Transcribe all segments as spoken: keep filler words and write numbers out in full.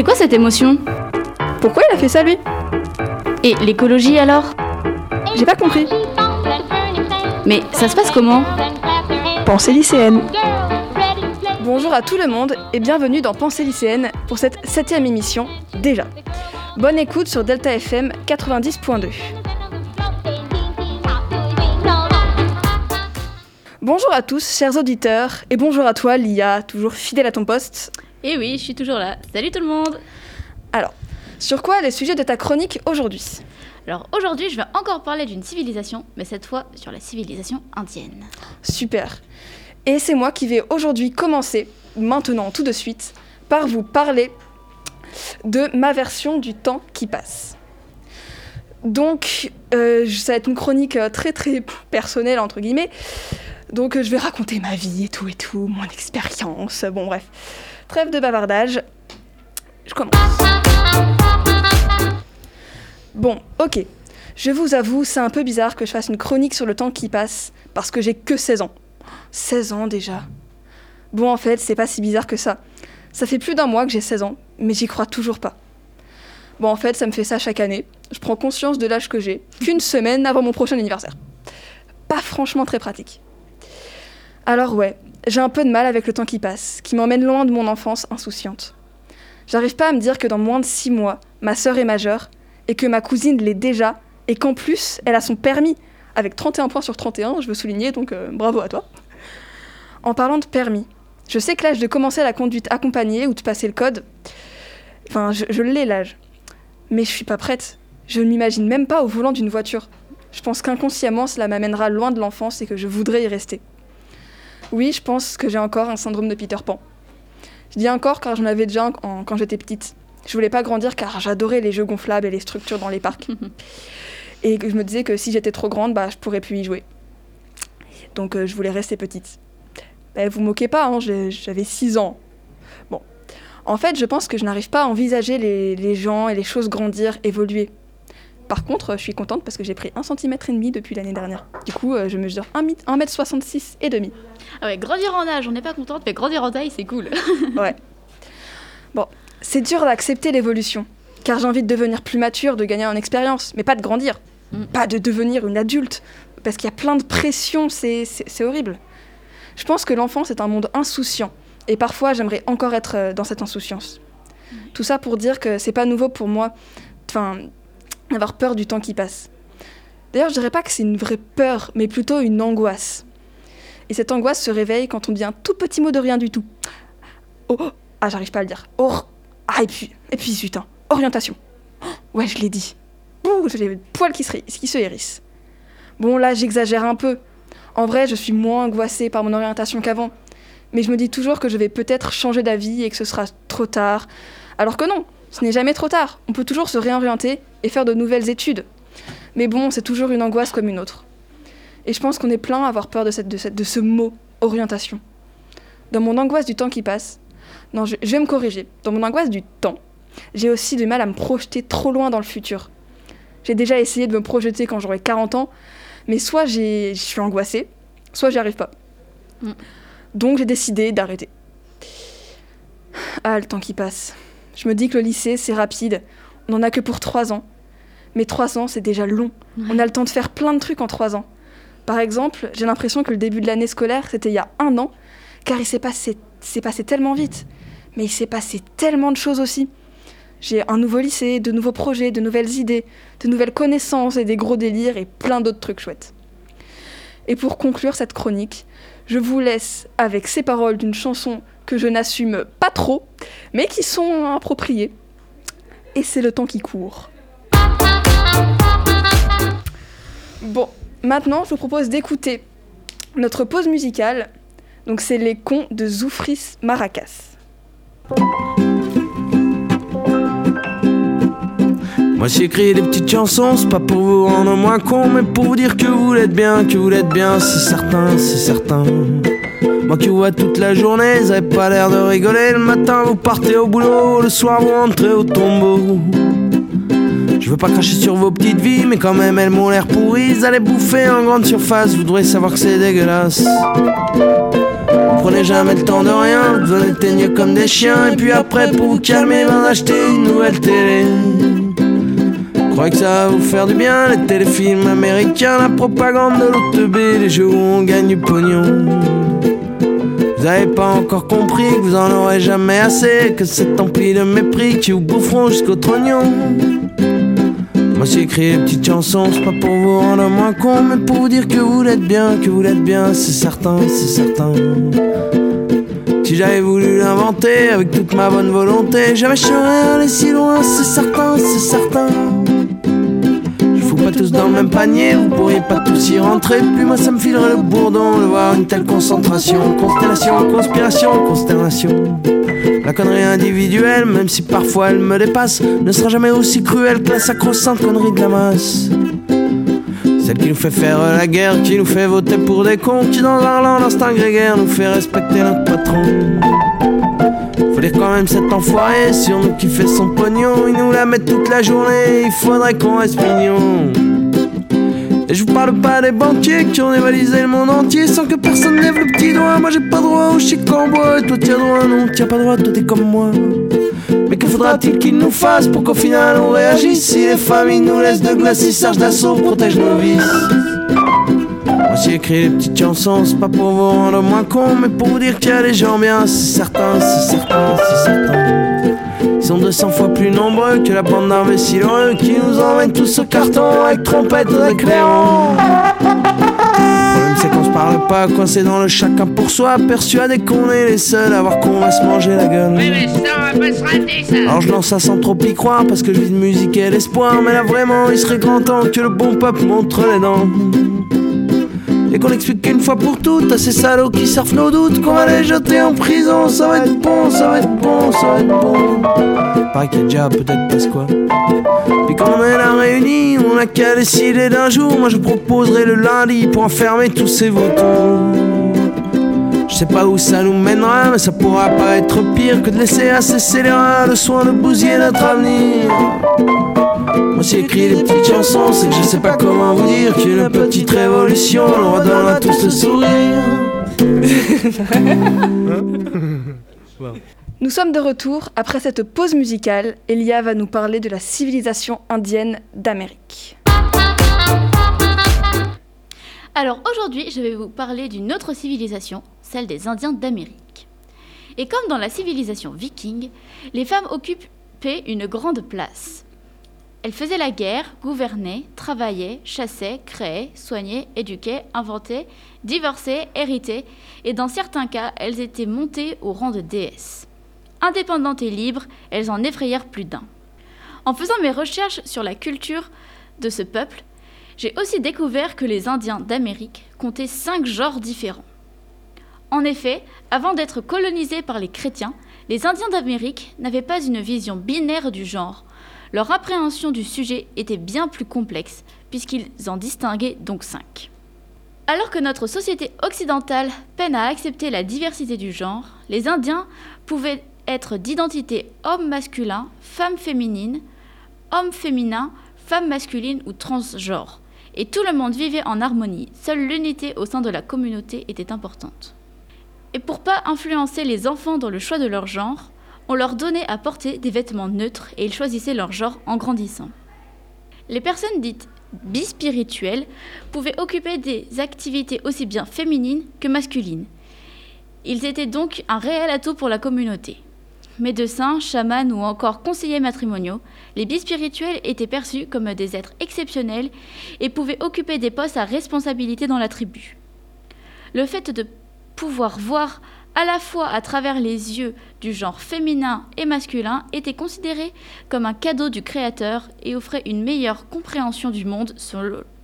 C'est quoi cette émotion ? Pourquoi il a fait ça, lui ? Et l'écologie, alors ? J'ai pas compris. Mais ça se passe comment ? Pensées lycéennes. Bonjour à tout le monde et bienvenue dans Pensées lycéennes pour cette septième émission, déjà. Bonne écoute sur Delta F M quatre-vingt-dix point deux. Bonjour à tous, chers auditeurs, et bonjour à toi, Lia, toujours fidèle à ton poste. Eh oui, je suis toujours là. Salut tout le monde. Alors, sur quoi est le sujet de ta chronique aujourd'hui ? Alors aujourd'hui, je vais encore parler d'une civilisation, mais cette fois sur la civilisation indienne. Super. Et c'est moi qui vais aujourd'hui commencer, maintenant tout de suite, par vous parler de ma version du temps qui passe. Donc, euh, ça va être une chronique très très personnelle, entre guillemets. Donc euh, je vais raconter ma vie et tout et tout, mon expérience, bon bref. Trêve de bavardage, je commence. Bon, ok. Je vous avoue, c'est un peu bizarre que je fasse une chronique sur le temps qui passe, parce que j'ai que seize ans. seize ans déjà. Bon, en fait, c'est pas si bizarre que ça. Ça fait plus d'un mois que j'ai seize ans, mais j'y crois toujours pas. Bon, en fait, ça me fait ça chaque année. Je prends conscience de l'âge que j'ai qu'une semaine avant mon prochain anniversaire. Pas franchement très pratique. Alors ouais, j'ai un peu de mal avec le temps qui passe, qui m'emmène loin de mon enfance insouciante. J'arrive pas à me dire que dans moins de six mois, ma sœur est majeure, et que ma cousine l'est déjà, et qu'en plus, elle a son permis, avec trente et un points sur trente et un, je veux souligner, donc euh, bravo à toi. En parlant de permis, je sais que l'âge de commencer la conduite accompagnée ou de passer le code, enfin, je, je l'ai l'âge, mais je suis pas prête. Je ne m'imagine même pas au volant d'une voiture. Je pense qu'inconsciemment, cela m'amènera loin de l'enfance et que je voudrais y rester. Oui, je pense que j'ai encore un syndrome de Peter Pan. Je dis encore car j'en avais déjà un en, quand j'étais petite. Je voulais pas grandir car j'adorais les jeux gonflables et les structures dans les parcs. Et je me disais que si j'étais trop grande, bah, je pourrais plus y jouer. Donc euh, je voulais rester petite. Bah, vous moquez pas, hein, j'avais six ans. Bon. En fait, je pense que je n'arrive pas à envisager les, les gens et les choses grandir, évoluer. Par contre, je suis contente parce que j'ai pris un virgule cinq centimètres depuis l'année dernière. Du coup, je mesure un mètre soixante-six et demi. Ah ouais, grandir en âge, on n'est pas contente, mais grandir en taille, c'est cool. Ouais. Bon, c'est dur d'accepter l'évolution, car j'ai envie de devenir plus mature, de gagner en expérience, mais pas de grandir, mm. pas de devenir une adulte, parce qu'il y a plein de pression, c'est, c'est, c'est horrible. Je pense que l'enfance est un monde insouciant, et parfois j'aimerais encore être dans cette insouciance. Mm. Tout ça pour dire que c'est pas nouveau pour moi. Enfin, avoir peur du temps qui passe. D'ailleurs, je dirais pas que c'est une vraie peur, mais plutôt une angoisse. Et cette angoisse se réveille quand on dit un tout petit mot de rien du tout. Oh, oh ah, j'arrive pas à le dire. Oh, ah, et puis, et puis, putain, orientation. Oh, ouais, je l'ai dit. Bouh, j'ai les poils qui se, qui se hérissent. Bon, là, j'exagère un peu. En vrai, je suis moins angoissée par mon orientation qu'avant. Mais je me dis toujours que je vais peut-être changer d'avis et que ce sera trop tard. Alors que non, ce n'est jamais trop tard. On peut toujours se réorienter et faire de nouvelles études. Mais bon, c'est toujours une angoisse comme une autre. Et je pense qu'on est plein à avoir peur de, cette, de, cette, de ce mot « orientation ». Dans mon angoisse du temps qui passe... Non, je, je vais me corriger. Dans mon angoisse du temps, j'ai aussi du mal à me projeter trop loin dans le futur. J'ai déjà essayé de me projeter quand j'aurai quarante ans, mais soit je suis angoissée, soit j'y arrive pas. Donc j'ai décidé d'arrêter. Ah, le temps qui passe. Je me dis que le lycée, c'est rapide. On n'en a que pour trois ans. Mais trois ans, c'est déjà long. Ouais. On a le temps de faire plein de trucs en trois ans. Par exemple, j'ai l'impression que le début de l'année scolaire, c'était il y a un an, car il s'est passé, s'est passé tellement vite. Mais il s'est passé tellement de choses aussi. J'ai un nouveau lycée, de nouveaux projets, de nouvelles idées, de nouvelles connaissances et des gros délires et plein d'autres trucs chouettes. Et pour conclure cette chronique, je vous laisse avec ces paroles d'une chanson que je n'assume pas trop, mais qui sont appropriées. Et c'est le temps qui court. Bon, maintenant je vous propose d'écouter notre pause musicale. Donc c'est Les Cons de Zoufris Maracas. Moi j'écris des petites chansons, c'est pas pour vous rendre moins con, mais pour vous dire que vous l'êtes bien, que vous l'êtes bien, c'est certain, c'est certain. Moi qui vous vois toute la journée, vous avez pas l'air de rigoler. Le matin vous partez au boulot, le soir vous rentrez au tombeau. Je veux pas cracher sur vos petites vies, mais quand même elles m'ont l'air pourries. Vous allez bouffer en grande surface, vous devrez savoir que c'est dégueulasse. On prenait jamais le temps de rien, vous en éteignez comme des chiens. Et puis après pour vous calmer, ben achetez une nouvelle télé. Croyez que ça va vous faire du bien, les téléfilms américains, la propagande de l'O T B, les jeux où on gagne du pognon. Vous avez pas encore compris que vous en aurez jamais assez, que c'est empli de mépris qui vous boufferont jusqu'au trognon. Moi j'ai écrit des petites chansons, c'est pas pour vous rendre moins con, mais pour vous dire que vous l'êtes bien, que vous l'êtes bien, c'est certain, c'est certain. Si j'avais voulu l'inventer avec toute ma bonne volonté, jamais je serais allé si loin, c'est certain, c'est certain. Je fous pas tous dans le même panier, vous pourriez pas tous y rentrer. Plus moi ça me filerait le bourdon de voir une telle concentration. Constellation, conspiration, consternation. La connerie individuelle, même si parfois elle me dépasse, ne sera jamais aussi cruelle que la sacro-sainte connerie de la masse. Celle qui nous fait faire la guerre, qui nous fait voter pour des cons, qui dans l'Arlan l'instinct grégaire nous fait respecter notre patron. Faut dire quand même cet enfoiré, si on nous kiffait son pognon, il nous la met toute la journée, il faudrait qu'on reste mignon. Et je vous parle pas des banquiers qui ont dévalisé le monde entier sans que personne lève le petit doigt. Moi j'ai pas droit au chic en bois, et toi t'as droit, non t'as pas droit, toi t'es comme moi. Mais que faudra-t-il qu'ils nous fassent pour qu'au final on réagisse? Si les familles nous laissent de glace, si Serge d'assaut protège nos vices. Moi j'ai écrit des petites chansons, c'est pas pour vous rendre moins con, mais pour vous dire qu'il y a des gens bien, c'est certain, c'est certain, c'est certain. Ils sont deux cents fois plus nombreux que la bande d'imbéciles heureux qui nous emmène tous au carton avec trompette d'éclairant. Le problème c'est qu'on se parle pas, coincé dans le chacun pour soi, persuadé qu'on est les seuls à voir qu'on va se manger la gueule. Oui mais ça on va pas se rater ça. Alors je lance ça sans trop y croire parce que je vis de musique et d'espoir. Mais là vraiment il serait grand temps que le bon peuple montre les dents. Et qu'on explique qu'une fois pour toutes à ces salauds qui surfent nos doutes qu'on va les jeter en prison, ça va être bon, ça va être bon, ça va être bon. Pareil qu'il y a déjà peut-être pas ce quoi. Puis quand on est là réunis, on n'a qu'à décider d'un jour. Moi je proposerai le lundi pour enfermer tous ces vautours. Je sais pas où ça nous mènera, mais ça pourra pas être pire que de laisser à ces scélérats le soin de bousiller notre avenir. Moi j'ai écrit des petites chansons, c'est que je sais pas comment vous dire qu'une petite révolution nous redonnera tous le sourire. Nous sommes de retour après cette pause musicale. Elia va nous parler de la civilisation indienne d'Amérique. Alors aujourd'hui, je vais vous parler d'une autre civilisation, celle des Indiens d'Amérique. Et comme dans la civilisation viking, les femmes occupaient une grande place. Elles faisaient la guerre, gouvernaient, travaillaient, chassaient, créaient, soignaient, éduquaient, inventaient, divorçaient, héritaient, et dans certains cas, elles étaient montées au rang de déesses. Indépendantes et libres, elles en effrayèrent plus d'un. En faisant mes recherches sur la culture de ce peuple, j'ai aussi découvert que les Indiens d'Amérique comptaient cinq genres différents. En effet, avant d'être colonisés par les chrétiens, les Indiens d'Amérique n'avaient pas une vision binaire du genre. Leur appréhension du sujet était bien plus complexe, puisqu'ils en distinguaient donc cinq. Alors que notre société occidentale peine à accepter la diversité du genre, les Indiens pouvaient être d'identité homme masculin, femme féminine, homme féminin, femme masculine ou transgenre. Et tout le monde vivait en harmonie, seule l'unité au sein de la communauté était importante. Et pour pas influencer les enfants dans le choix de leur genre, on leur donnait à porter des vêtements neutres et ils choisissaient leur genre en grandissant. Les personnes dites bispirituelles pouvaient occuper des activités aussi bien féminines que masculines. Ils étaient donc un réel atout pour la communauté. Médecins, chamans ou encore conseillers matrimoniaux, les bispirituels étaient perçus comme des êtres exceptionnels et pouvaient occuper des postes à responsabilité dans la tribu. Le fait de pouvoir voir à la fois à travers les yeux du genre féminin et masculin, était considéré comme un cadeau du Créateur et offrait une meilleure compréhension du monde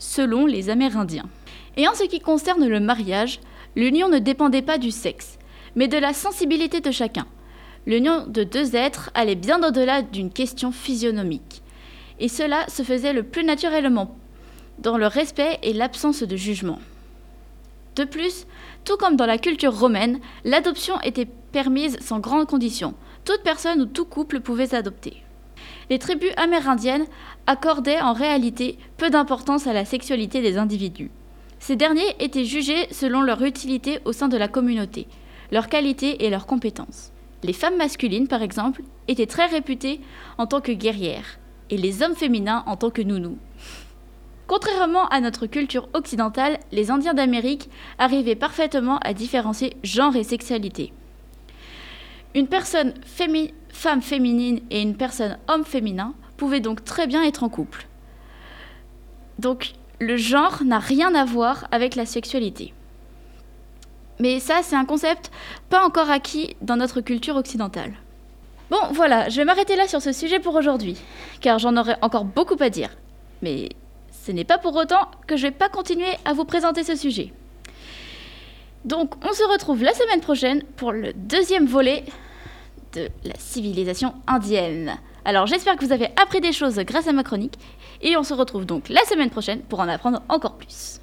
selon les Amérindiens. Et en ce qui concerne le mariage, l'union ne dépendait pas du sexe, mais de la sensibilité de chacun. L'union de deux êtres allait bien au-delà d'une question physionomique. Et cela se faisait le plus naturellement, dans le respect et l'absence de jugement. De plus, tout comme dans la culture romaine, l'adoption était permise sans grandes conditions. Toute personne ou tout couple pouvait adopter. Les tribus amérindiennes accordaient en réalité peu d'importance à la sexualité des individus. Ces derniers étaient jugés selon leur utilité au sein de la communauté, leurs qualités et leurs compétences. Les femmes masculines, par exemple, étaient très réputées en tant que guerrières, et les hommes féminins en tant que nounous. Contrairement à notre culture occidentale, les Indiens d'Amérique arrivaient parfaitement à différencier genre et sexualité. Une personne fémi- femme féminine et une personne homme féminin pouvaient donc très bien être en couple. Donc le genre n'a rien à voir avec la sexualité. Mais ça, c'est un concept pas encore acquis dans notre culture occidentale. Bon, voilà, je vais m'arrêter là sur ce sujet pour aujourd'hui, car j'en aurais encore beaucoup à dire. Mais ce n'est pas pour autant que je vais pas continuer à vous présenter ce sujet. Donc, on se retrouve la semaine prochaine pour le deuxième volet de la civilisation indienne. Alors, j'espère que vous avez appris des choses grâce à ma chronique, et on se retrouve donc la semaine prochaine pour en apprendre encore plus.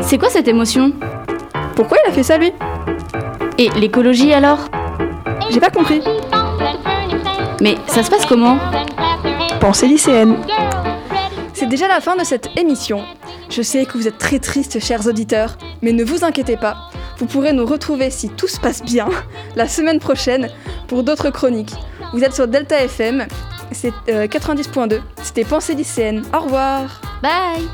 C'est quoi cette émotion ? Pourquoi il a fait ça, lui ? Et l'écologie, alors ? J'ai pas compris. Mais ça se passe comment ? Pensées lycéennes. C'est déjà la fin de cette émission. Je sais que vous êtes très tristes, chers auditeurs, mais ne vous inquiétez pas. Vous pourrez nous retrouver, si tout se passe bien, la semaine prochaine pour d'autres chroniques. Vous êtes sur Delta F M, c'est euh, quatre-vingt-dix virgule deux. C'était Pensées lycéennes. Au revoir. Bye.